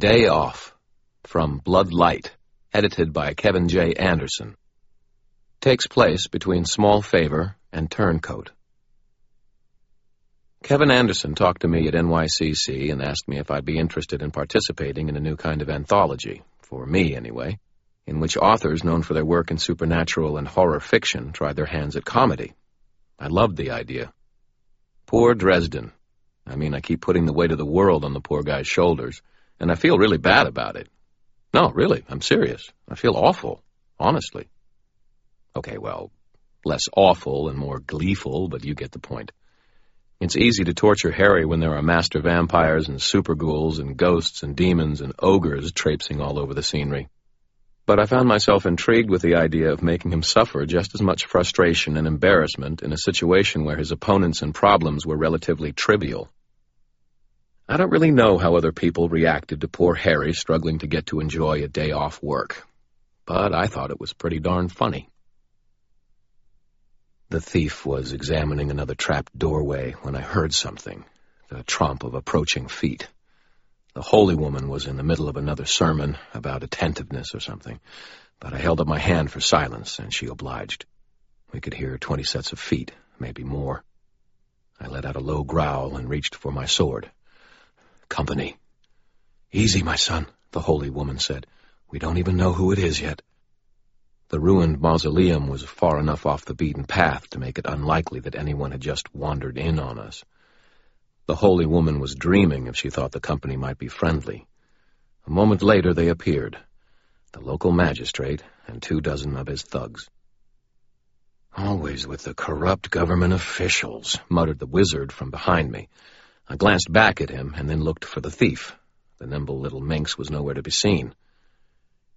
Day Off, from Blood Light, edited by Kevin J. Anderson. Takes place between Small Favor and Turncoat. Kevin Anderson talked to me at NYCC and asked me if I'd be interested in participating in a new kind of anthology, for me anyway, in which authors known for their work in supernatural and horror fiction tried their hands at comedy. I loved the idea. Poor Dresden. I mean, I keep putting the weight of the world on the poor guy's shoulders, and I feel really bad about it. No, really, I'm serious. I feel awful, honestly. Okay, well, less awful and more gleeful, but you get the point. It's easy to torture Harry when there are master vampires and super ghouls and ghosts and demons and ogres traipsing all over the scenery. But I found myself intrigued with the idea of making him suffer just as much frustration and embarrassment in a situation where his opponents and problems were relatively trivial. I don't really know how other people reacted to poor Harry struggling to get to enjoy a day off work, but I thought it was pretty darn funny. The thief was examining another trap doorway when I heard something, the tromp of approaching feet. The holy woman was in the middle of another sermon about attentiveness or something, but I held up my hand for silence, and she obliged. We could hear 20 sets of feet, maybe more. I let out a low growl and reached for my sword. Company. Easy, my son, the holy woman said. We don't even know who it is yet. The ruined mausoleum was far enough off the beaten path to make it unlikely that anyone had just wandered in on us. The holy woman was dreaming if she thought the company might be friendly. A moment later they appeared, the local magistrate and 24 of his thugs. "Always with the corrupt government officials," muttered the wizard from behind me. I glanced back at him and then looked for the thief. The nimble little minx was nowhere to be seen.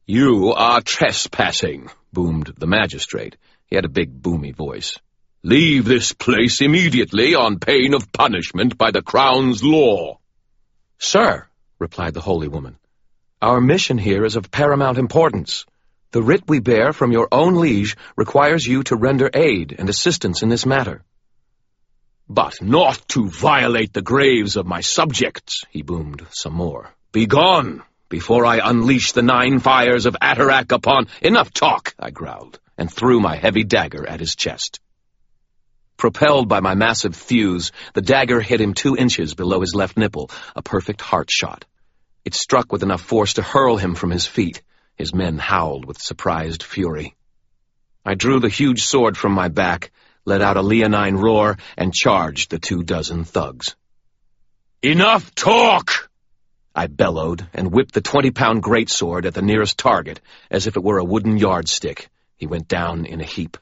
"You are trespassing," boomed the magistrate. He had a big, boomy voice. "Leave this place immediately on pain of punishment by the Crown's law." "Sir," replied the holy woman, "our mission here is of paramount importance. The writ we bear from your own liege requires you to render aid and assistance in this matter." "But not to violate the graves of my subjects," he boomed some more. "Begone, before I unleash the 9 fires of Atarak upon—" "Enough talk," I growled, and threw my heavy dagger at his chest. Propelled by my massive thews, the dagger hit him 2 inches below his left nipple, a perfect heart shot. It struck with enough force to hurl him from his feet. His men howled with surprised fury. I drew the huge sword from my back, let out a leonine roar, and charged the 24 thugs. "Enough talk!" I bellowed, and whipped the 20-pound greatsword at the nearest target, as if it were a wooden yardstick. He went down in a heap.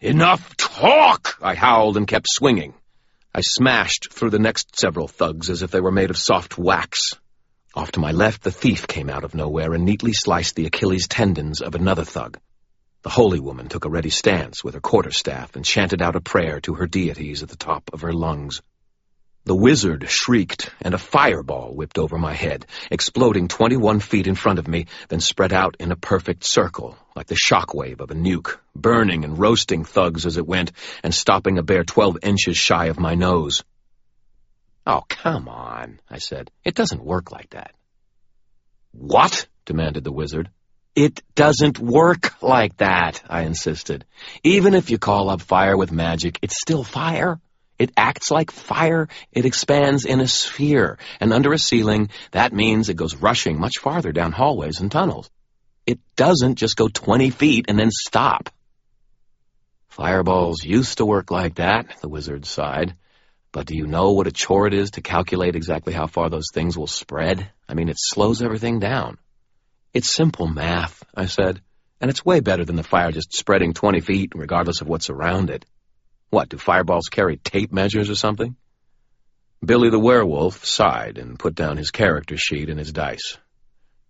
"Enough talk!" I howled and kept swinging. I smashed through the next several thugs as if they were made of soft wax. Off to my left, the thief came out of nowhere and neatly sliced the Achilles tendons of another thug. The holy woman took a ready stance with her quarterstaff and chanted out a prayer to her deities at the top of her lungs. The wizard shrieked, and a fireball whipped over my head, exploding 21 feet in front of me, then spread out in a perfect circle, like the shockwave of a nuke, burning and roasting thugs as it went, and stopping a bare 12 inches shy of my nose. "Oh, come on," I said. "It doesn't work like that." "What?" demanded the wizard. "It doesn't work like that," I insisted. "Even if you call up fire with magic, it's still fire. It acts like fire. It expands in a sphere, and under a ceiling, that means it goes rushing much farther down hallways and tunnels. It doesn't just go 20 feet and then stop." "Fireballs used to work like that," the wizard sighed. "But do you know what a chore it is to calculate exactly how far those things will spread? I mean, it slows everything down." "It's simple math," I said, "and it's way better than the fire just spreading 20 feet regardless of what's around it. What, do fireballs carry tape measures or something?" Billy the werewolf sighed and put down his character sheet and his dice.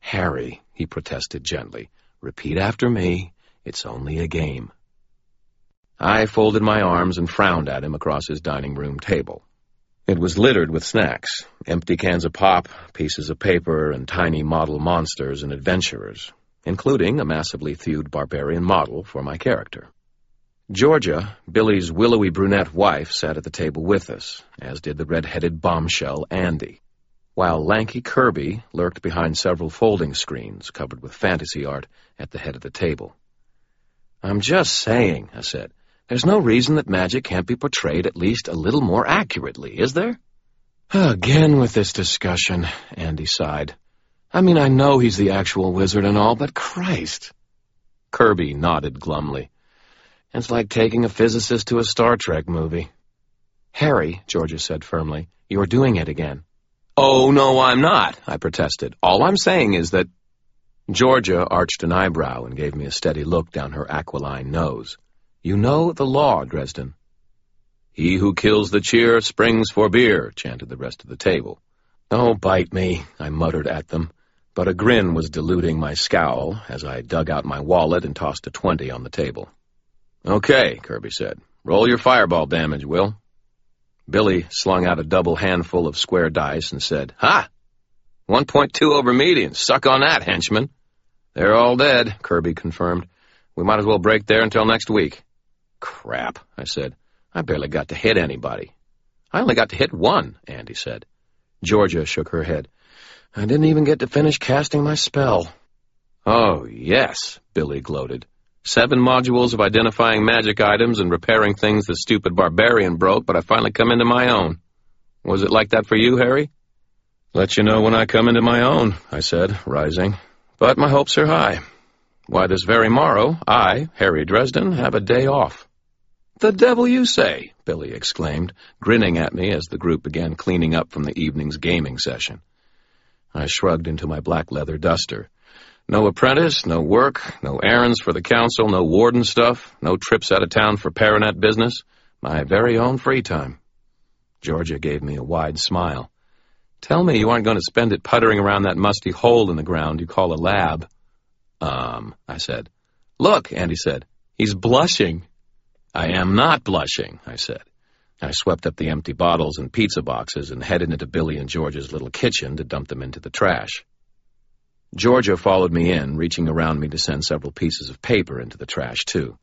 "Harry," he protested gently, "repeat after me. It's only a game." I folded my arms and frowned at him across his dining room table. It was littered with snacks, empty cans of pop, pieces of paper, and tiny model monsters and adventurers, including a massively thewed barbarian model for my character. Georgia, Billy's willowy brunette wife, sat at the table with us, as did the red-headed bombshell Andy. while lanky Kirby lurked behind several folding screens covered with fantasy art at the head of the table. "I'm just saying," I said, "there's no reason that magic can't be portrayed at least a little more accurately, is there?" "Again with this discussion," Andy sighed. "I mean, I know he's the actual wizard and all, but Christ." Kirby nodded glumly. "It's like taking a physicist to a Star Trek movie." "Harry," Georgia said firmly, "you're doing it again." "Oh, no, I'm not," I protested. "All I'm saying is that—" Georgia arched an eyebrow and gave me a steady look down her aquiline nose. "You know the law, Dresden." "He who kills the cheer springs for beer," chanted the rest of the table. "Oh, bite me," I muttered at them, but a grin was diluting my scowl as I dug out my wallet and tossed a 20 on the table. "Okay," Kirby said. "Roll your fireball damage, Will." Billy slung out a double handful of square dice and said, "Ha! 1.2 over median. Suck on that, henchman." "They're all dead," Kirby confirmed. "We might as well break there until next week." "Crap," I said. "I barely got to hit anybody." "I only got to hit one," Andy said. Georgia shook her head. "I didn't even get to finish casting my spell." "Oh, yes," Billy gloated. 7 modules of identifying magic items and repairing things the stupid barbarian broke, but I finally come into my own. Was it like that for you, Harry?" "Let you know when I come into my own," I said, rising. "But my hopes are high. Why, this very morrow, I, Harry Dresden, have a day off." "The devil you say!" Billy exclaimed, grinning at me as the group began cleaning up from the evening's gaming session. I shrugged into my black leather duster. No apprentice, no work, no errands for the council, no warden stuff, no trips out of town for Paranet business. My very own free time. Georgia gave me a wide smile. "Tell me you aren't going to spend it puttering around that musty hole in the ground you call a lab." I said. "Look," Andy said, "he's blushing." "I am not blushing," I said. I swept up the empty bottles and pizza boxes and headed into Billy and Georgia's little kitchen to dump them into the trash. Georgia followed me in, reaching around me to send several pieces of paper into the trash, too.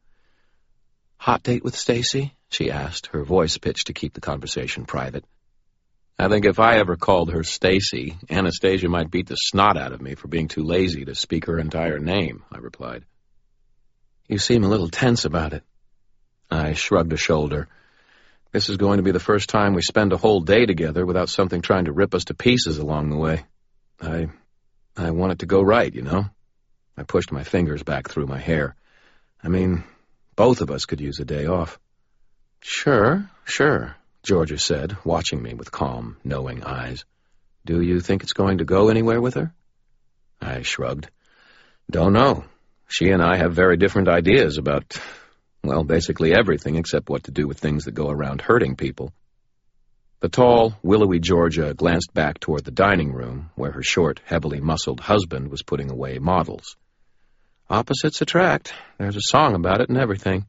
"Hot date with Stacy?" she asked, her voice pitched to keep the conversation private. I think if I ever called her Stacy, Anastasia might beat the snot out of me for being too lazy to speak her entire name, I replied. "You seem a little tense about it." I shrugged a shoulder. "This is going to be the first time we spend a whole day together without something trying to rip us to pieces along the way. I want it to go right, you know?" I pushed my fingers back through my hair. "I mean, both of us could use a day off." Sure, Georgia said, watching me with calm, knowing eyes. "Do you think it's going to go anywhere with her?" I shrugged. "Don't know. She and I have very different ideas about, well, basically everything except what to do with things that go around hurting people." The tall, willowy Georgia glanced back toward the dining room, where her short, heavily muscled husband was putting away models. "Opposites attract. There's a song about it and everything."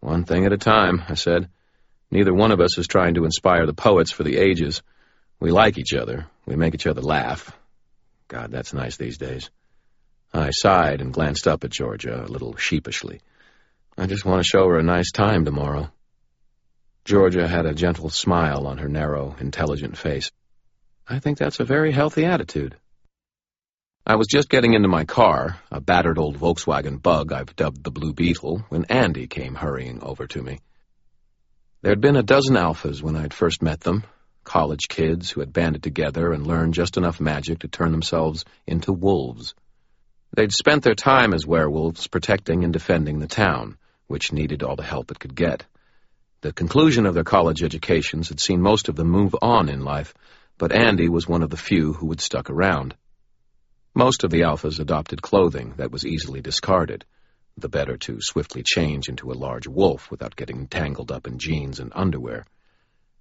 "One thing at a time," I said. "Neither one of us is trying to inspire the poets for the ages. We like each other. We make each other laugh. God, that's nice these days." I sighed and glanced up at Georgia a little sheepishly. "I just want to show her a nice time tomorrow." Georgia had a gentle smile on her narrow, intelligent face. "I think that's a very healthy attitude." I was just getting into my car, a battered old Volkswagen Bug I've dubbed the Blue Beetle, when Andy came hurrying over to me. There'd been a dozen alphas when I'd first met them, college kids who had banded together and learned just enough magic to turn themselves into wolves. They'd spent their time as werewolves protecting and defending the town, which needed all the help it could get. The conclusion of their college educations had seen most of them move on in life, but Andy was one of the few who had stuck around. Most of the alphas adopted clothing that was easily discarded, the better to swiftly change into a large wolf without getting tangled up in jeans and underwear.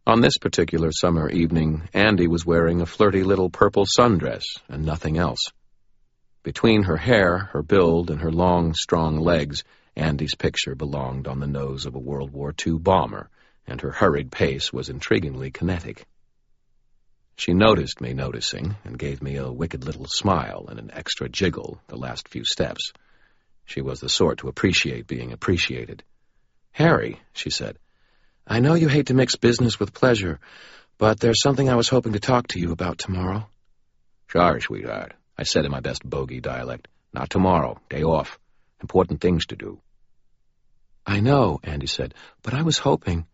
On this particular summer evening, Andy was wearing a flirty little purple sundress and nothing else. Between her hair, her build, and her long, strong legs, Andy's picture belonged on the nose of a World War II bomber, and her hurried pace was intriguingly kinetic. She noticed me noticing and gave me a wicked little smile and an extra jiggle the last few steps. She was the sort to appreciate being appreciated. "Harry," she said, "I know you hate to mix business with pleasure, But there's something I was hoping to talk to you about tomorrow. Sorry, sweetheart, I said in my best bogey dialect. Not tomorrow. Day off. Important things to do. I know, Andy said, but I was hoping...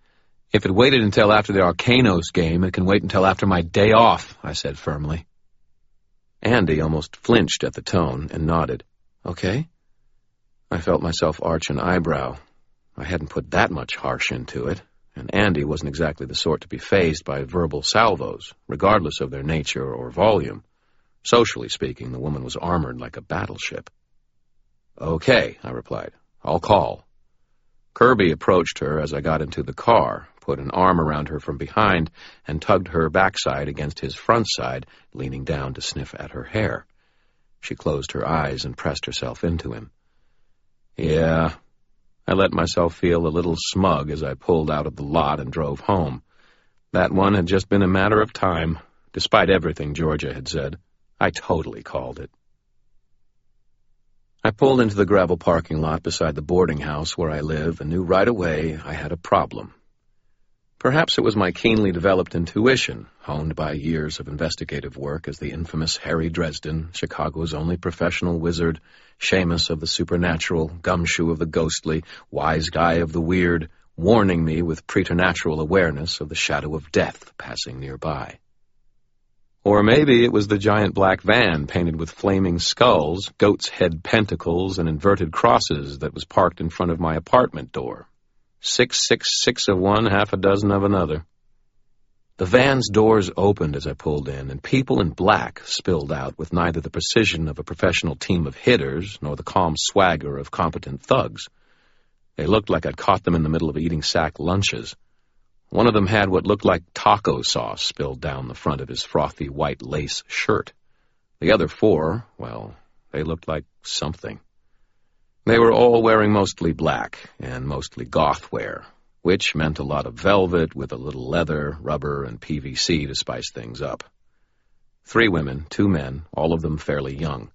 If it waited until after the Arcanos game, it can wait until after my day off, I said firmly. Andy almost flinched at the tone and nodded. Okay? I felt myself arch an eyebrow. I hadn't put that much harsh into it, and Andy wasn't exactly the sort to be fazed by verbal salvos, regardless of their nature or volume. Socially speaking, the woman was armored like a battleship. Okay, I replied. I'll call. Kirby approached her as I got into the car, put an arm around her from behind, and tugged her backside against his front side, leaning down to sniff at her hair. She closed her eyes and pressed herself into him. Yeah, I let myself feel a little smug as I pulled out of the lot and drove home. That one had just been a matter of time, despite everything Georgia had said. I totally called it. I pulled into the gravel parking lot beside the boarding house where I live and knew right away I had a problem. Perhaps it was my keenly developed intuition, honed by years of investigative work as the infamous Harry Dresden, Chicago's only professional wizard, Seamus of the supernatural, gumshoe of the ghostly, wise guy of the weird, warning me with preternatural awareness of the shadow of death passing nearby. Or maybe it was the giant black van painted with flaming skulls, goat's head pentacles, and inverted crosses that was parked in front of my apartment door. 666 of one, half a dozen of another. The van's doors opened as I pulled in, and people in black spilled out with neither the precision of a professional team of hitters nor the calm swagger of competent thugs. They looked like I'd caught them in the middle of eating sack lunches. One of them had what looked like taco sauce spilled down the front of his frothy white lace shirt. The other four, well, they looked like something. They were all wearing mostly black and mostly goth wear, which meant a lot of velvet with a little leather, rubber, and PVC to spice things up. 3 women, 2 men, all of them fairly young.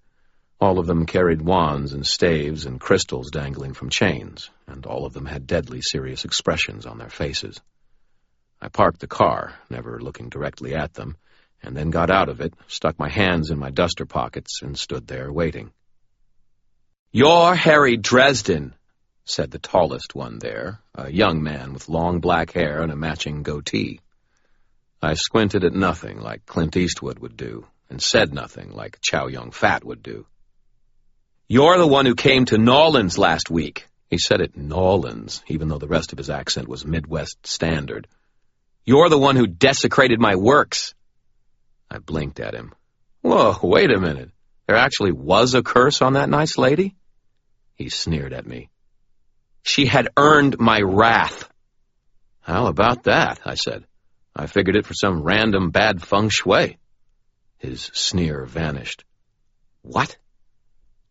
All of them carried wands and staves and crystals dangling from chains, and all of them had deadly serious expressions on their faces. I parked the car, never looking directly at them, and then got out of it, stuck my hands in my duster pockets, and stood there waiting. "You're Harry Dresden," said the tallest one there, a young man with long black hair and a matching goatee. I squinted at nothing like Clint Eastwood would do, and said nothing like Chow Yun-Fat would do. "You're the one who came to Nawlins last week." He said it Nawlins, even though the rest of his accent was Midwest standard. "You're the one who desecrated my works." I blinked at him. "Whoa, wait a minute. There actually was a curse on that nice lady?" He sneered at me. "She had earned my wrath." "How about that?" I said. "I figured it for some random bad feng shui." His sneer vanished. "What?"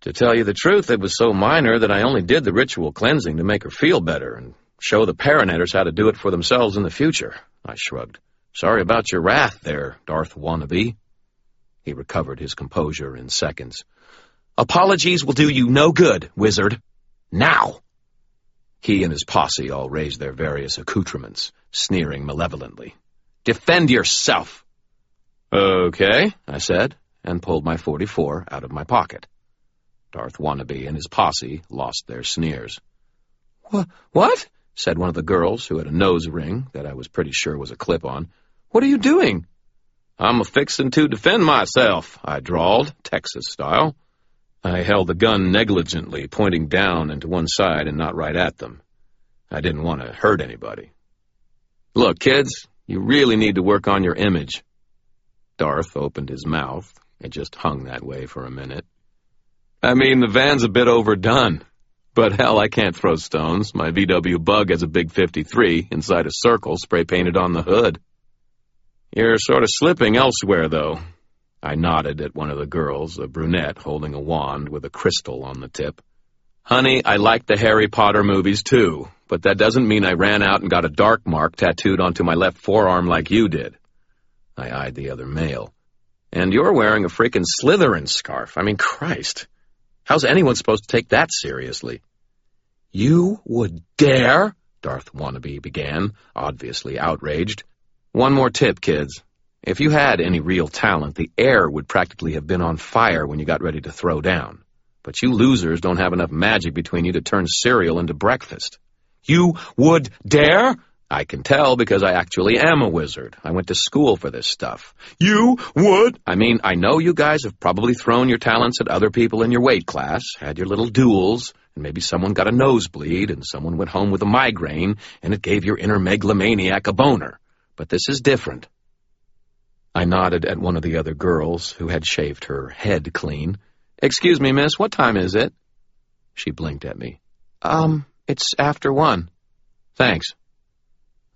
"To tell you the truth, it was so minor that I only did the ritual cleansing to make her feel better and show the Paraneters how to do it for themselves in the future." I shrugged. "Sorry about your wrath there, Darth Wannabe." He recovered his composure in seconds. "Apologies will do you no good, wizard. Now!" He and his posse all raised their various accoutrements, sneering malevolently. "Defend yourself!" "Okay," I said, and pulled my .44 out of my pocket. Darth Wannabe and his posse lost their sneers. "What?" said one of the girls, who had a nose ring that I was pretty sure was a clip-on. "What are you doing?" "I'm a-fixin' to defend myself," I drawled, Texas style. I held the gun negligently, pointing down and to one side and not right at them. I didn't want to hurt anybody. "Look, kids, you really need to work on your image." Darth opened his mouth. It just hung that way for a minute. "I mean, the van's a bit overdone. But hell, I can't throw stones. My VW Bug has a big 53 inside a circle spray-painted on the hood." "You're sort of slipping elsewhere, though." I nodded at one of the girls, a brunette holding a wand with a crystal on the tip. "Honey, I like the Harry Potter movies, too, but that doesn't mean I ran out and got a dark mark tattooed onto my left forearm like you did." I eyed the other male. "And you're wearing a freaking Slytherin scarf. I mean, Christ. How's anyone supposed to take that seriously?" "You would dare?" Darth Wannabe began, obviously outraged. One more tip, kids. If you had any real talent, the air would practically have been on fire when you got ready to throw down. But you losers don't have enough magic between you to turn cereal into breakfast. You would dare? I can tell because I actually am a wizard. I went to school for this stuff. You would? I mean, I know you guys have probably thrown your talents at other people in your weight class, had your little duels, and maybe someone got a nosebleed, and someone went home with a migraine, and it gave your inner megalomaniac a boner. But this is different. I nodded at one of the other girls, who had shaved her head clean. "Excuse me, miss, what time is it?" She blinked at me. It's after 1. "Thanks."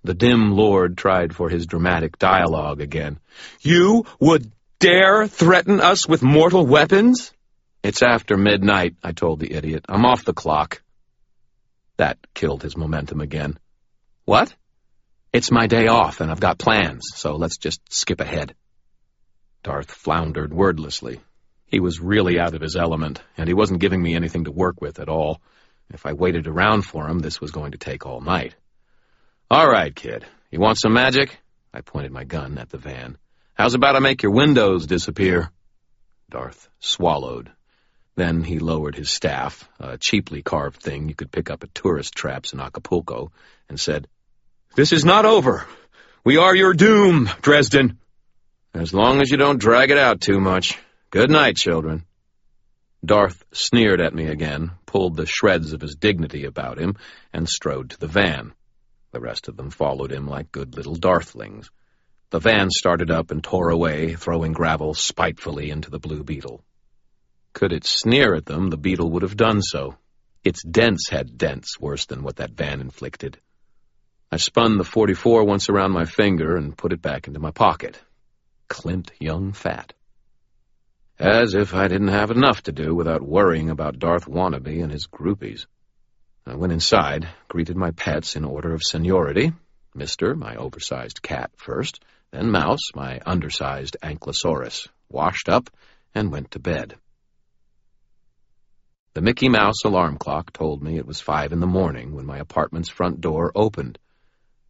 The dim lord tried for his dramatic dialogue again. "You would dare threaten us with mortal weapons?" "It's after midnight," I told the idiot. "I'm off the clock." That killed his momentum again. "What?" "It's my day off, and I've got plans, so let's just skip ahead." Darth floundered wordlessly. He was really out of his element, and he wasn't giving me anything to work with at all. If I waited around for him, this was going to take all night. "All right, kid. You want some magic?" I pointed my gun at the van. "How's about I make your windows disappear?" Darth swallowed. Then he lowered his staff, a cheaply carved thing you could pick up at tourist traps in Acapulco, and said, "This is not over. We are your doom, Dresden. As long as you don't drag it out too much. Good night, children." Darth sneered at me again, pulled the shreds of his dignity about him, and strode to the van. The rest of them followed him like good little Darthlings. The van started up and tore away, throwing gravel spitefully into the Blue Beetle. Could it sneer at them, the beetle would have done so. Its dents had dents worse than what that van inflicted. I spun the 44 once around my finger and put it back into my pocket. Clint Young fat. As if I didn't have enough to do without worrying about Darth Wannabe and his groupies. I went inside, greeted my pets in order of seniority. Mister, my oversized cat, first, then Mouse, my undersized ankylosaurus, washed up, and went to bed. The Mickey Mouse alarm clock told me it was 5 a.m. when my apartment's front door opened.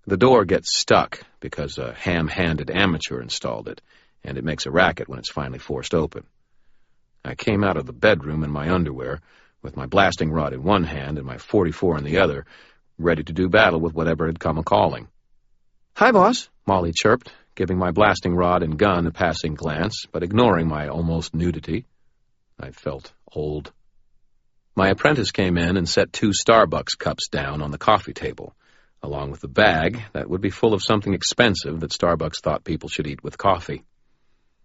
The door gets stuck because a ham-handed amateur installed it, and it makes a racket when it's finally forced open. I came out of the bedroom in my underwear, with my blasting rod in one hand and my 44 in the other, ready to do battle with whatever had come a-calling. "Hi, boss," Molly chirped, giving my blasting rod and gun a passing glance, but ignoring my almost nudity. I felt old. My apprentice came in and set 2 Starbucks cups down on the coffee table, along with a bag that would be full of something expensive that Starbucks thought people should eat with coffee.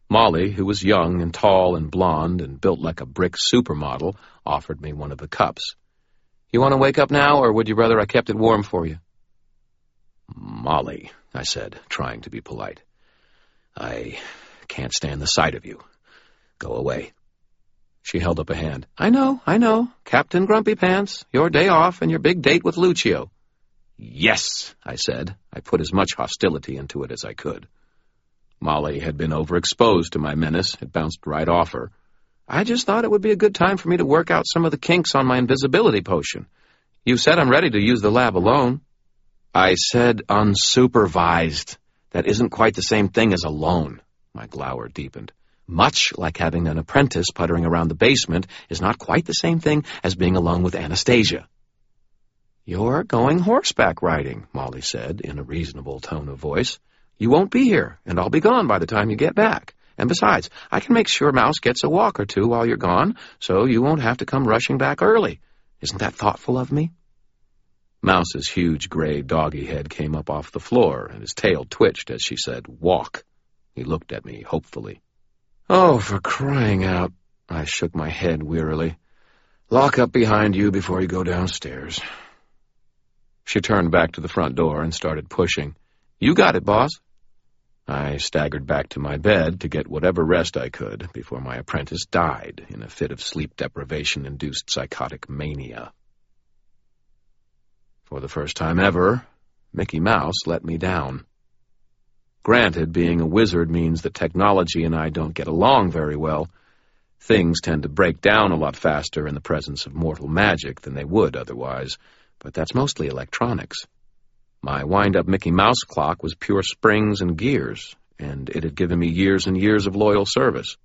Molly, who was young and tall and blonde and built like a brick supermodel, offered me one of the cups. "You want to wake up now, or would you rather I kept it warm for you?" "Molly," I said, trying to be polite, "I can't stand the sight of you. Go away." She held up a hand. I know. Captain Grumpy Pants, your day off and your big date with Luccio." "Yes," I said. I put as much hostility into it as I could. Molly had been overexposed to my menace. It bounced right off her. "I just thought it would be a good time for me to work out some of the kinks on my invisibility potion. You said I'm ready to use the lab alone." "I said unsupervised. That isn't quite the same thing as alone." My glower deepened. "Much like having an apprentice puttering around the basement is not quite the same thing as being alone with Anastasia." "You're going horseback riding," Molly said in a reasonable tone of voice. "You won't be here, and I'll be gone by the time you get back. And besides, I can make sure Mouse gets a walk or two while you're gone, so you won't have to come rushing back early. Isn't that thoughtful of me?" Mouse's huge gray doggy head came up off the floor, and his tail twitched as she said, "Walk." He looked at me hopefully. "Oh, for crying out." I shook my head wearily. "Lock up behind you before you go downstairs." She turned back to the front door and started pushing. "You got it, boss." I staggered back to my bed to get whatever rest I could before my apprentice died in a fit of sleep deprivation-induced psychotic mania. For the first time ever, Mickey Mouse let me down. Granted, being a wizard means that technology and I don't get along very well. Things tend to break down a lot faster in the presence of mortal magic than they would otherwise, but that's mostly electronics. My wind-up Mickey Mouse clock was pure springs and gears, and it had given me years and years of loyal service.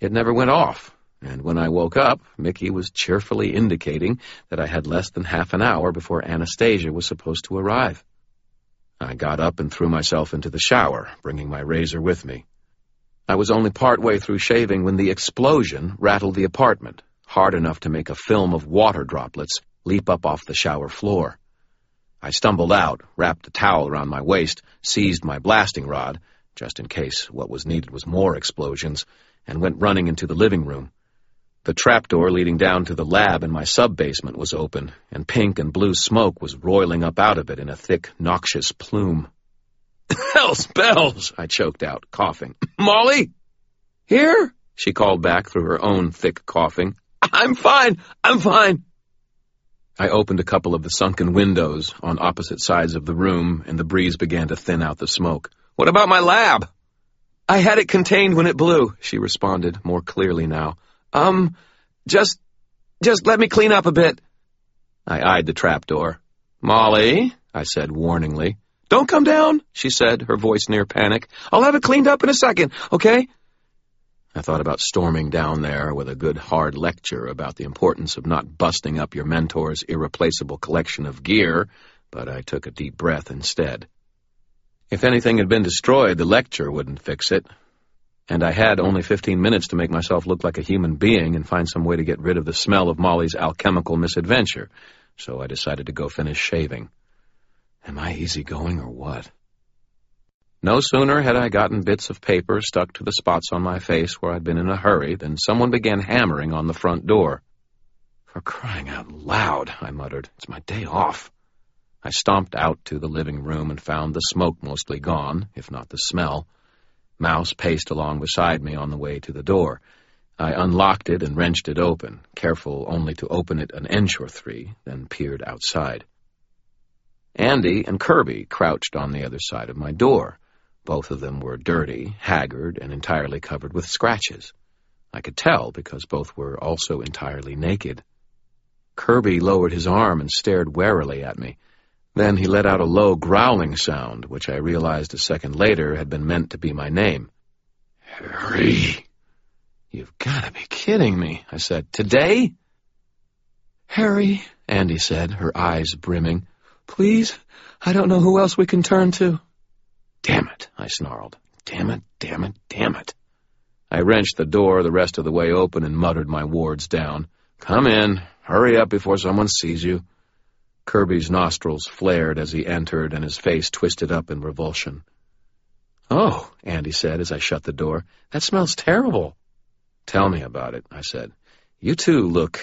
It never went off, and when I woke up, Mickey was cheerfully indicating that I had less than half an hour before Anastasia was supposed to arrive. I got up and threw myself into the shower, bringing my razor with me. I was only partway through shaving when the explosion rattled the apartment, hard enough to make a film of water droplets leap up off the shower floor. I stumbled out, wrapped a towel around my waist, seized my blasting rod, just in case what was needed was more explosions, and went running into the living room. The trapdoor leading down to the lab in my sub-basement was open, and pink and blue smoke was roiling up out of it in a thick, noxious plume. "Hell's bells!" I choked out, coughing. "Molly?" "Here?" she called back through her own thick coughing. "I'm fine! I'm fine!" I opened a couple of the sunken windows on opposite sides of the room, and the breeze began to thin out the smoke. "What about my lab?" "I had it contained when it blew," she responded, more clearly now. Just let me clean up a bit." I eyed the trapdoor. "Molly," I said warningly. "Don't come down," she said, her voice near panic. "I'll have it cleaned up in a second, okay?" I thought about storming down there with a good hard lecture about the importance of not busting up your mentor's irreplaceable collection of gear, but I took a deep breath instead. If anything had been destroyed, the lecture wouldn't fix it, and I had only 15 minutes to make myself look like a human being and find some way to get rid of the smell of Molly's alchemical misadventure, so I decided to go finish shaving. Am I easygoing or what? No sooner had I gotten bits of paper stuck to the spots on my face where I'd been in a hurry than someone began hammering on the front door. "For crying out loud," I muttered. "It's my day off." I stomped out to the living room and found the smoke mostly gone, if not the smell. Mouse paced along beside me on the way to the door. I unlocked it and wrenched it open, careful only to open it an inch or three, then peered outside. Andy and Kirby crouched on the other side of my door. Both of them were dirty, haggard, and entirely covered with scratches. I could tell because both were also entirely naked. Kirby lowered his arm and stared warily at me. Then he let out a low growling sound, which I realized a second later had been meant to be my name. "Harry!" "You've got to be kidding me," I said. "Today?" "Harry," Andy said, her eyes brimming. "Please, I don't know who else we can turn to." "Damn it," I snarled. "Damn it, damn it, damn it." I wrenched the door the rest of the way open and muttered my wards down. "Come in. Hurry up before someone sees you." Kirby's nostrils flared as he entered and his face twisted up in revulsion. "Oh," Andy said as I shut the door. "That smells terrible." "Tell me about it," I said. "You two look..."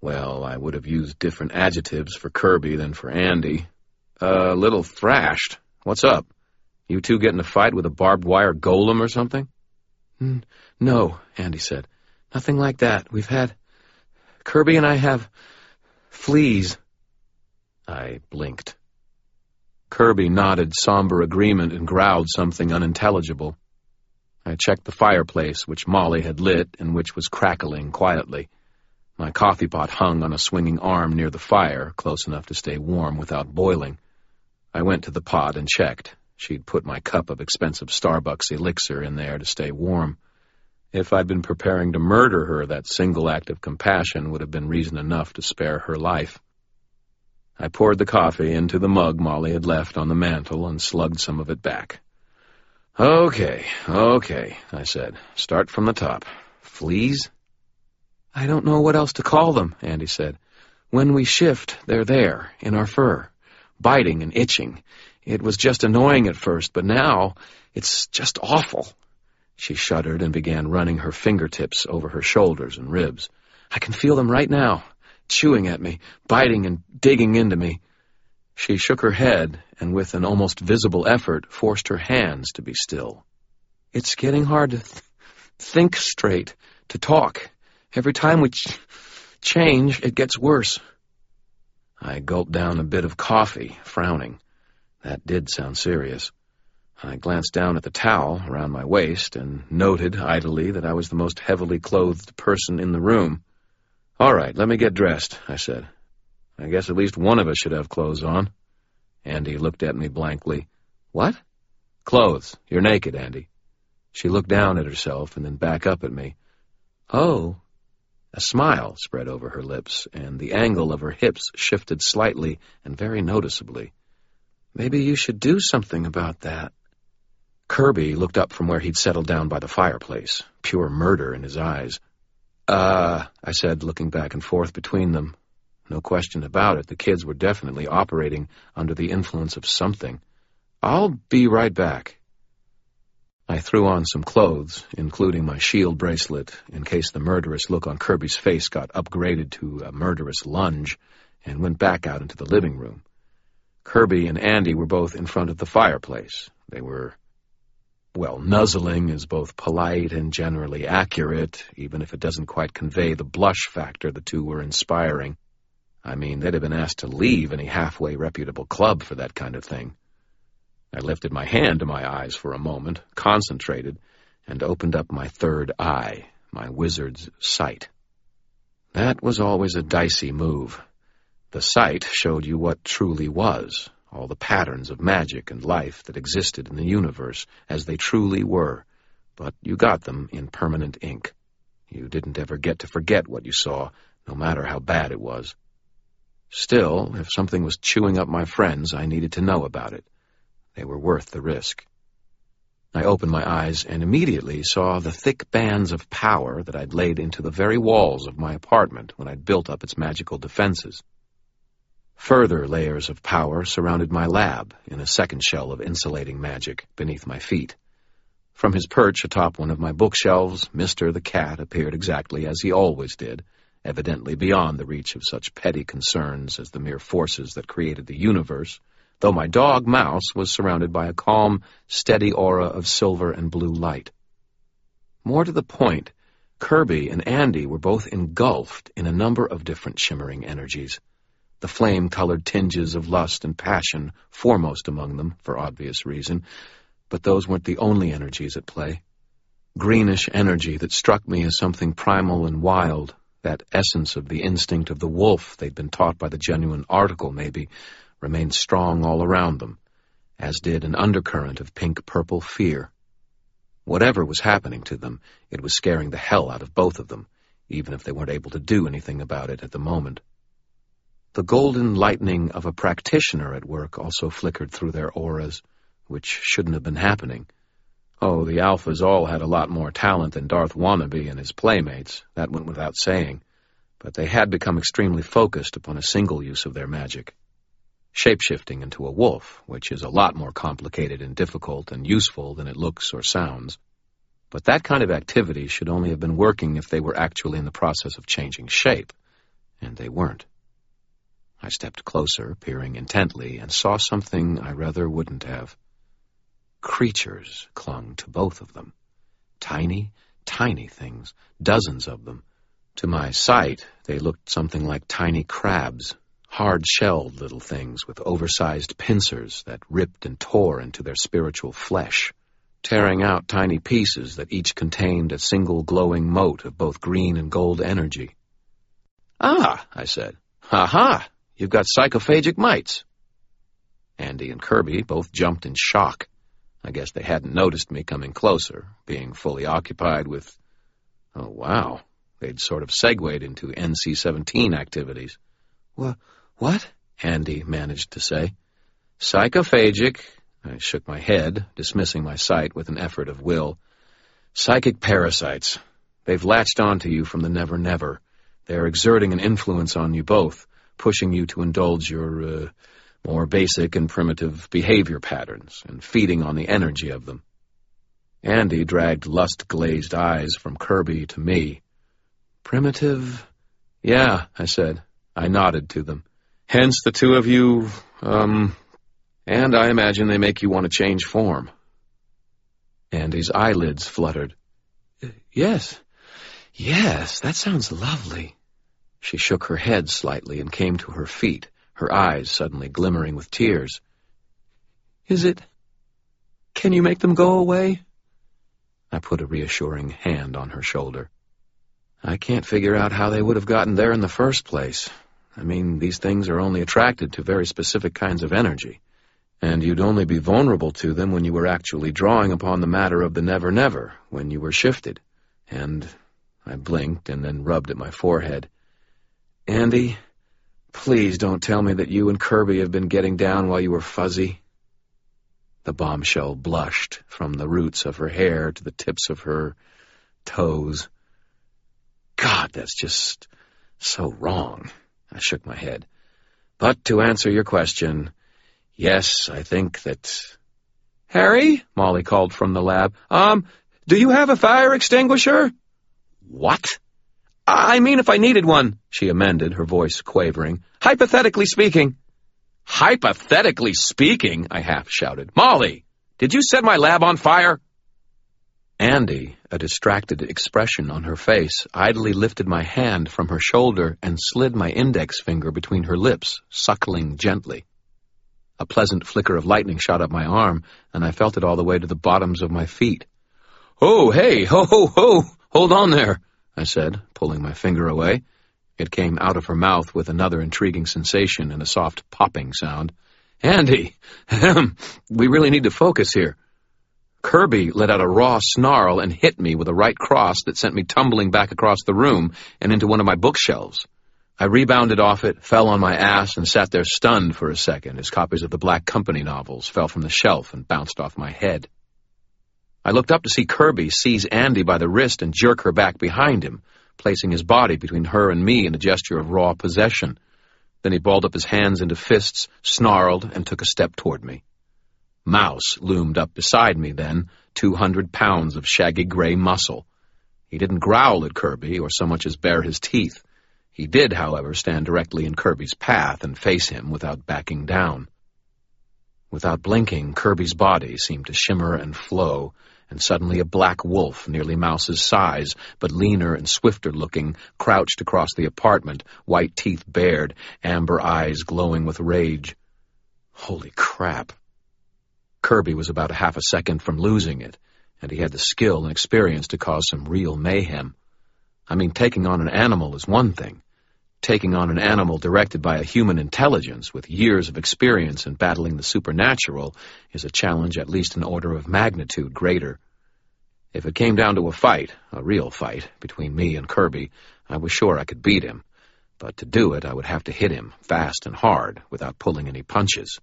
Well, I would have used different adjectives for Kirby than for Andy. "A little thrashed. What's up? You two get in a fight with a barbed wire golem or something?" "No, Andy said. "Nothing like that. We've had... Kirby and I have... fleas." I blinked. Kirby nodded somber agreement and growled something unintelligible. I checked the fireplace, which Molly had lit and which was crackling quietly. My coffee pot hung on a swinging arm near the fire, close enough to stay warm without boiling. I went to the pot and checked. She'd put my cup of expensive Starbucks elixir in there to stay warm. If I'd been preparing to murder her, that single act of compassion would have been reason enough to spare her life. I poured the coffee into the mug Molly had left on the mantel and slugged some of it back. Okay, I said. "Start from the top. Fleas?" "I don't know what else to call them," Andy said. "When we shift, they're there, in our fur, biting and itching. It was just annoying at first, but now it's just awful." She shuddered and began running her fingertips over her shoulders and ribs. "I can feel them right now, chewing at me, biting and digging into me." She shook her head and with an almost visible effort forced her hands to be still. "It's getting hard to think straight, to talk. Every time we change, it gets worse." I gulped down a bit of coffee, frowning. That did sound serious. I glanced down at the towel around my waist and noted idly that I was the most heavily clothed person in the room. "All right, let me get dressed," I said. "I guess at least one of us should have clothes on." Andy looked at me blankly. What? Clothes. You're naked, Andy. She looked down at herself and then back up at me. Oh. A smile spread over her lips, and the angle of her hips shifted slightly and very noticeably. Maybe you should do something about that. Kirby looked up from where he'd settled down by the fireplace, pure murder in his eyes. I said, looking back and forth between them. No question about it, the kids were definitely operating under the influence of something. I'll be right back. I threw on some clothes, including my shield bracelet, in case the murderous look on Kirby's face got upgraded to a murderous lunge, and went back out into the living room. Kirby and Andy were both in front of the fireplace. They were, well, nuzzling is both polite and generally accurate, even if it doesn't quite convey the blush factor the two were inspiring. I mean, they'd have been asked to leave any halfway reputable club for that kind of thing. I lifted my hand to my eyes for a moment, concentrated, and opened up my third eye, my wizard's sight. That was always a dicey move. The sight showed you what truly was, all the patterns of magic and life that existed in the universe as they truly were, but you got them in permanent ink. You didn't ever get to forget what you saw, no matter how bad it was. Still, if something was chewing up my friends, I needed to know about it. They were worth the risk. I opened my eyes and immediately saw the thick bands of power that I'd laid into the very walls of my apartment when I'd built up its magical defenses. Further layers of power surrounded my lab in a second shell of insulating magic beneath my feet. From his perch atop one of my bookshelves, Mister the Cat appeared exactly as he always did, evidently beyond the reach of such petty concerns as the mere forces that created the universe, though my dog, Mouse, was surrounded by a calm, steady aura of silver and blue light. More to the point, Kirby and Andy were both engulfed in a number of different shimmering energies, the flame-colored tinges of lust and passion foremost among them, for obvious reason, but those weren't the only energies at play. Greenish energy that struck me as something primal and wild, that essence of the instinct of the wolf they'd been taught by the genuine article, maybe, remained strong all around them, as did an undercurrent of pink-purple fear. Whatever was happening to them, it was scaring the hell out of both of them, even if they weren't able to do anything about it at the moment. The golden lightning of a practitioner at work also flickered through their auras, which shouldn't have been happening. Oh, the Alphas all had a lot more talent than Darth Wannabe and his playmates, that went without saying, but they had become extremely focused upon a single use of their magic. Shapeshifting into a wolf, which is a lot more complicated and difficult and useful than it looks or sounds. But that kind of activity should only have been working if they were actually in the process of changing shape, and they weren't. I stepped closer, peering intently, and saw something I rather wouldn't have. Creatures clung to both of them. Tiny, tiny things, dozens of them. To my sight, they looked something like tiny crabs, hard-shelled little things with oversized pincers that ripped and tore into their spiritual flesh, tearing out tiny pieces that each contained a single glowing mote of both green and gold energy. Ah, I said. Ha-ha, you've got psychophagic mites. Andy and Kirby both jumped in shock. I guess they hadn't noticed me coming closer, being fully occupied with, oh, wow, they'd sort of segued into NC-17 activities. What? Andy managed to say. Psychophagic, I shook my head, dismissing my sight with an effort of will. Psychic parasites. They've latched onto you from the never-never. They're exerting an influence on you both, pushing you to indulge your more basic and primitive behavior patterns and feeding on the energy of them. Andy dragged lust-glazed eyes from Kirby to me. Primitive? Yeah, I said. I nodded to them. Hence the two of you, and I imagine they make you want to change form. Andy's eyelids fluttered. Yes, that sounds lovely. She shook her head slightly and came to her feet, her eyes suddenly glimmering with tears. Is it? Can you make them go away? I put a reassuring hand on her shoulder. I can't figure out how they would have gotten there in the first place. I mean, these things are only attracted to very specific kinds of energy, and you'd only be vulnerable to them when you were actually drawing upon the matter of the never-never, when you were shifted. And I blinked and then rubbed at my forehead. Andy, please don't tell me that you and Kirby have been getting down while you were fuzzy. The bombshell blushed from the roots of her hair to the tips of her toes. God, that's just so wrong. I shook my head. But to answer your question, yes, I think that... Harry, Molly called from the lab, do you have a fire extinguisher? What? I mean if I needed one, she amended, her voice quavering. Hypothetically speaking. Hypothetically speaking, I half-shouted. Molly, did you set my lab on fire? Andy, a distracted expression on her face, idly lifted my hand from her shoulder and slid my index finger between her lips, suckling gently. A pleasant flicker of lightning shot up my arm, and I felt it all the way to the bottoms of my feet. Oh, hey, ho, ho, ho, hold on there, I said, pulling my finger away. It came out of her mouth with another intriguing sensation and a soft popping sound. Andy, we really need to focus here. Kirby let out a raw snarl and hit me with a right cross that sent me tumbling back across the room and into one of my bookshelves. I rebounded off it, fell on my ass, and sat there stunned for a second as copies of the Black Company novels fell from the shelf and bounced off my head. I looked up to see Kirby seize Andy by the wrist and jerk her back behind him, placing his body between her and me in a gesture of raw possession. Then he balled up his hands into fists, snarled, and took a step toward me. Mouse loomed up beside me then, 200 pounds of shaggy gray muscle. He didn't growl at Kirby or so much as bare his teeth. He did, however, stand directly in Kirby's path and face him without backing down. Without blinking, Kirby's body seemed to shimmer and flow, and suddenly a black wolf, nearly Mouse's size, but leaner and swifter-looking, crouched across the apartment, white teeth bared, amber eyes glowing with rage. Holy crap! Kirby was about a half a second from losing it, and he had the skill and experience to cause some real mayhem. I mean, taking on an animal is one thing. Taking on an animal directed by a human intelligence with years of experience in battling the supernatural is a challenge at least an order of magnitude greater. If it came down to a fight, a real fight, between me and Kirby, I was sure I could beat him. But to do it, I would have to hit him fast and hard without pulling any punches.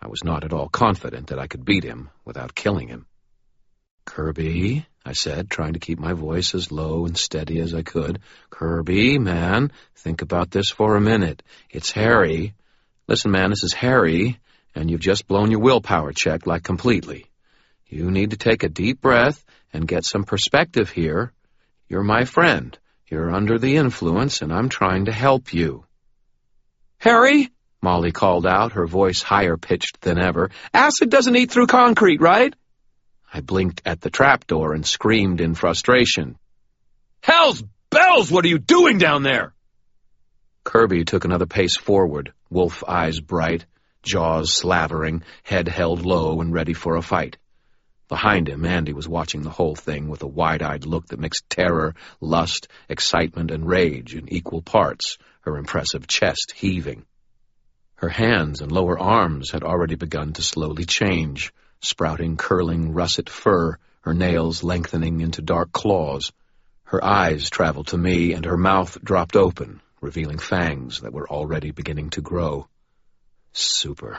I was not at all confident that I could beat him without killing him. Kirby, I said, trying to keep my voice as low and steady as I could. Kirby, man, think about this for a minute. It's Harry. Listen, man, this is Harry, and you've just blown your willpower check, like, completely. You need to take a deep breath and get some perspective here. You're my friend. You're under the influence, and I'm trying to help you. Harry, Molly called out, her voice higher pitched than ever. Acid doesn't eat through concrete, right? I blinked at the trapdoor and screamed in frustration. Hell's bells, what are you doing down there? Kirby took another pace forward, wolf eyes bright, jaws slavering, head held low and ready for a fight. Behind him, Andy was watching the whole thing with a wide-eyed look that mixed terror, lust, excitement, and rage in equal parts, her impressive chest heaving. Her hands and lower arms had already begun to slowly change, sprouting curling russet fur, her nails lengthening into dark claws. Her eyes traveled to me, and her mouth dropped open, revealing fangs that were already beginning to grow. Super.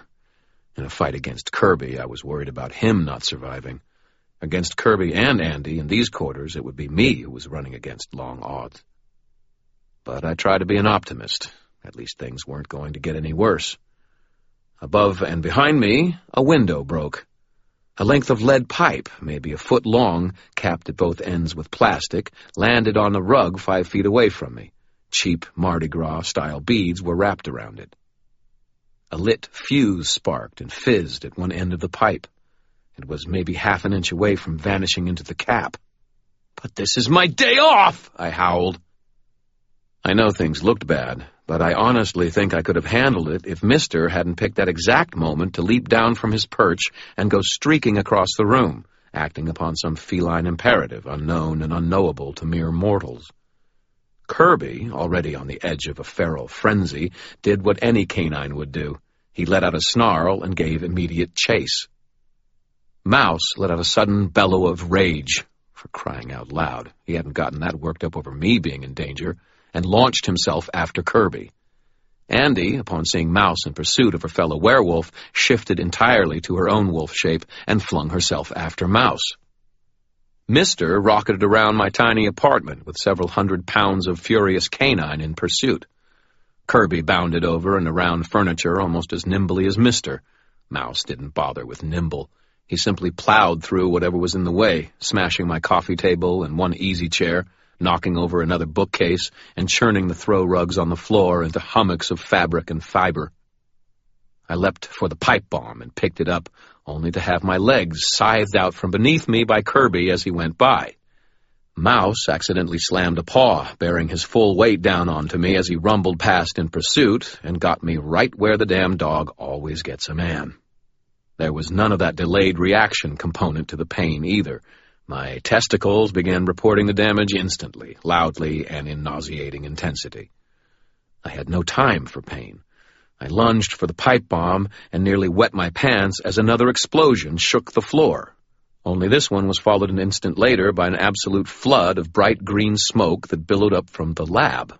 In a fight against Kirby, I was worried about him not surviving. Against Kirby and Andy in these quarters, it would be me who was running against long odds. But I tried to be an optimist. At least things weren't going to get any worse. Above and behind me, a window broke. A length of lead pipe, maybe a foot long, capped at both ends with plastic, landed on a rug 5 feet away from me. Cheap Mardi Gras-style beads were wrapped around it. A lit fuse sparked and fizzed at one end of the pipe. It was maybe half an inch away from vanishing into the cap. But this is my day off, I howled. I know things looked bad, but I honestly think I could have handled it if Mister hadn't picked that exact moment to leap down from his perch and go streaking across the room, acting upon some feline imperative unknown and unknowable to mere mortals. Kirby, already on the edge of a feral frenzy, did what any canine would do. He let out a snarl and gave immediate chase. Mouse let out a sudden bellow of rage, for crying out loud. He hadn't gotten that worked up over me being in danger, and launched himself after Kirby. Andy, upon seeing Mouse in pursuit of her fellow werewolf, shifted entirely to her own wolf shape and flung herself after Mouse. Mister rocketed around my tiny apartment with several hundred pounds of furious canine in pursuit. Kirby bounded over and around furniture almost as nimbly as Mister. Mouse didn't bother with nimble. He simply plowed through whatever was in the way, smashing my coffee table and one easy chair, knocking over another bookcase, and churning the throw rugs on the floor into hummocks of fabric and fiber. I leapt for the pipe bomb and picked it up, only to have my legs scythed out from beneath me by Kirby as he went by. Mouse accidentally slammed a paw, bearing his full weight down onto me as he rumbled past in pursuit, and got me right where the damn dog always gets a man. There was none of that delayed reaction component to the pain either. My testicles began reporting the damage instantly, loudly, and in nauseating intensity. I had no time for pain. I lunged for the pipe bomb and nearly wet my pants as another explosion shook the floor. Only this one was followed an instant later by an absolute flood of bright green smoke that billowed up from the lab.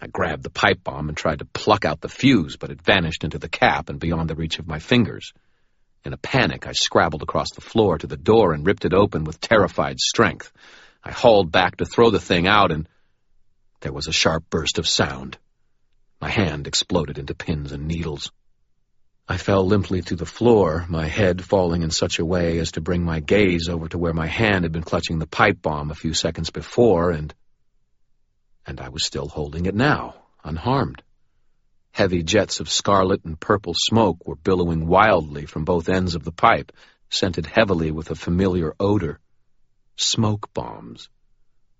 I grabbed the pipe bomb and tried to pluck out the fuse, but it vanished into the cap and beyond the reach of my fingers. In a panic, I scrabbled across the floor to the door and ripped it open with terrified strength. I hauled back to throw the thing out, and there was a sharp burst of sound. My hand exploded into pins and needles. I fell limply to the floor, my head falling in such a way as to bring my gaze over to where my hand had been clutching the pipe bomb a few seconds before, and I was still holding it now, unharmed. Heavy jets of scarlet and purple smoke were billowing wildly from both ends of the pipe, scented heavily with a familiar odor. Smoke bombs.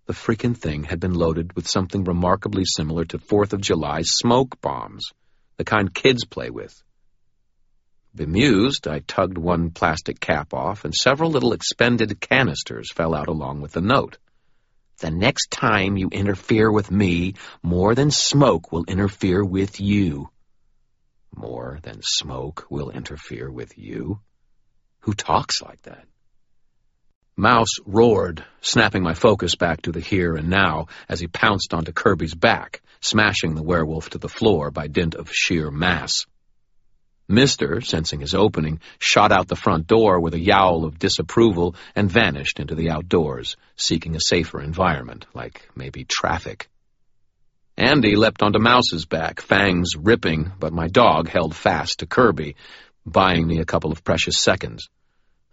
The freaking thing had been loaded with something remarkably similar to 4th of July smoke bombs, the kind kids play with. Bemused, I tugged one plastic cap off, and several little expended canisters fell out along with the note. The next time you interfere with me, more than smoke will interfere with you. More than smoke will interfere with you? Who talks like that? Mouse roared, snapping my focus back to the here and now as he pounced onto Kirby's back, smashing the werewolf to the floor by dint of sheer mass. Mister, sensing his opening, shot out the front door with a yowl of disapproval and vanished into the outdoors, seeking a safer environment, like maybe traffic. Andy leapt onto Mouse's back, fangs ripping, but my dog held fast to Kirby, buying me a couple of precious seconds.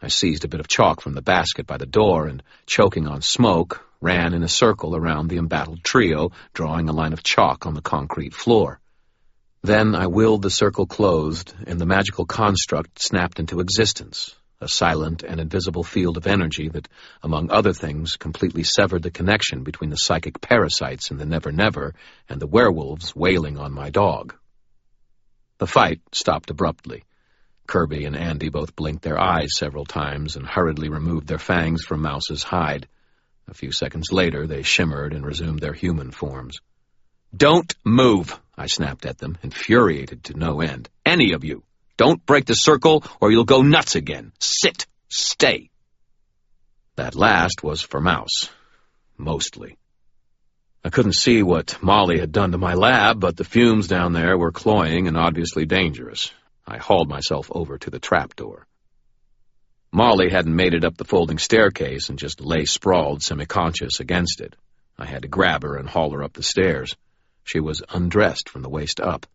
I seized a bit of chalk from the basket by the door and, choking on smoke, ran in a circle around the embattled trio, drawing a line of chalk on the concrete floor. Then I willed the circle closed, and the magical construct snapped into existence, a silent and invisible field of energy that, among other things, completely severed the connection between the psychic parasites in the never-never and the werewolves wailing on my dog. The fight stopped abruptly. Kirby and Andy both blinked their eyes several times and hurriedly removed their fangs from Mouse's hide. A few seconds later, they shimmered and resumed their human forms. "Don't move!" I snapped at them, infuriated to no end. "Any of you! Don't break the circle, or you'll go nuts again! Sit! Stay!" That last was for Mouse. Mostly. I couldn't see what Molly had done to my lab, but the fumes down there were cloying and obviously dangerous. I hauled myself over to the trapdoor. Molly hadn't made it up the folding staircase and just lay sprawled, semi-conscious, against it. I had to grab her and haul her up the stairs. She was undressed from the waist up.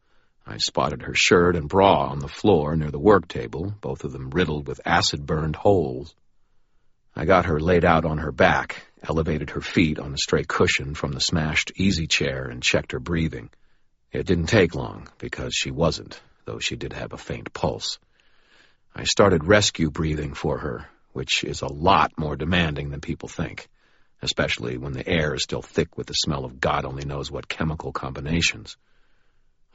I spotted her shirt and bra on the floor near the work table, both of them riddled with acid-burned holes. I got her laid out on her back, elevated her feet on a stray cushion from the smashed easy chair, and checked her breathing. It didn't take long, because she wasn't, though she did have a faint pulse. I started rescue breathing for her, which is a lot more demanding than people think, especially when the air is still thick with the smell of God only knows what chemical combinations.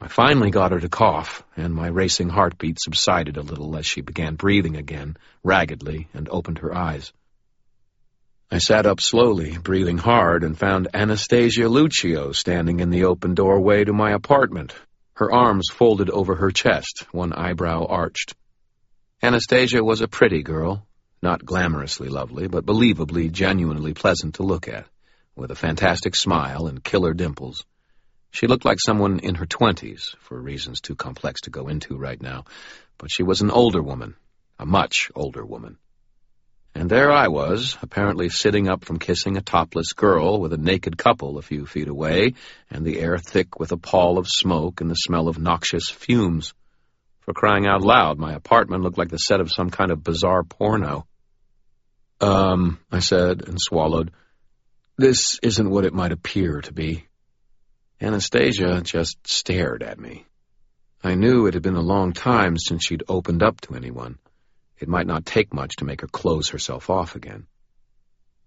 I finally got her to cough, and my racing heartbeat subsided a little as she began breathing again, raggedly, and opened her eyes. I sat up slowly, breathing hard, and found Anastasia Luccio standing in the open doorway to my apartment, her arms folded over her chest, one eyebrow arched. Anastasia was a pretty girl, not glamorously lovely, but believably genuinely pleasant to look at, with a fantastic smile and killer dimples. She looked like someone in her 20s, for reasons too complex to go into right now, but she was an older woman, a much older woman. And there I was, apparently sitting up from kissing a topless girl with a naked couple a few feet away, and the air thick with a pall of smoke and the smell of noxious fumes. For crying out loud, my apartment looked like the set of some kind of bizarre porno. I said, and swallowed. This isn't what it might appear to be. Anastasia just stared at me. I knew it had been a long time since she'd opened up to anyone. It might not take much to make her close herself off again.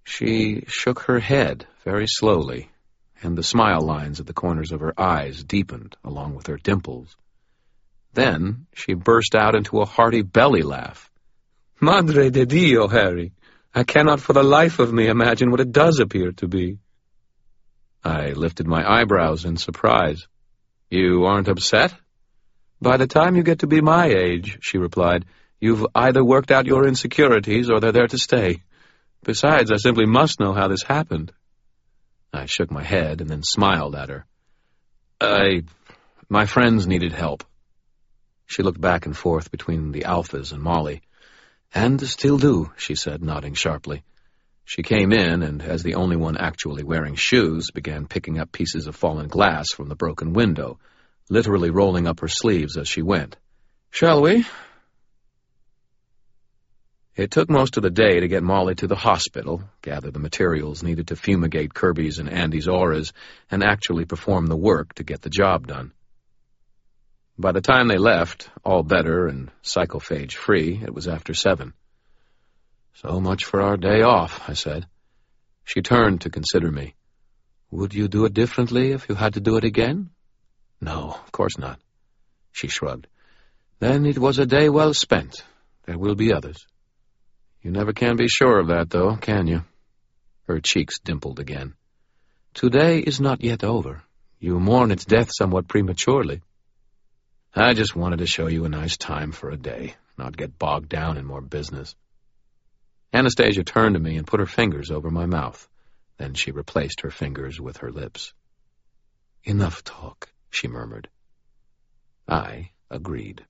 She shook her head very slowly, and the smile lines at the corners of her eyes deepened along with her dimples. Then she burst out into a hearty belly laugh. Madre de Dio, Harry! I cannot for the life of me imagine what it does appear to be. I lifted my eyebrows in surprise. You aren't upset? By the time you get to be my age, she replied, you've either worked out your insecurities or they're there to stay. Besides, I simply must know how this happened. I shook my head and then smiled at her. My friends needed help. She looked back and forth between the Alphas and Molly. And still do, she said, nodding sharply. She came in and, as the only one actually wearing shoes, began picking up pieces of fallen glass from the broken window, literally rolling up her sleeves as she went. Shall we? It took most of the day to get Molly to the hospital, gather the materials needed to fumigate Kirby's and Andy's auras, and actually perform the work to get the job done. By the time they left, all better and psychophage-free, it was after 7. So much for our day off, I said. She turned to consider me. Would you do it differently if you had to do it again? No, of course not. She shrugged. Then it was a day well spent. There will be others. You never can be sure of that, though, can you? Her cheeks dimpled again. Today is not yet over. You mourn its death somewhat prematurely. I just wanted to show you a nice time for a day, not get bogged down in more business. Anastasia turned to me and put her fingers over my mouth. Then she replaced her fingers with her lips. Enough talk, she murmured. I agreed.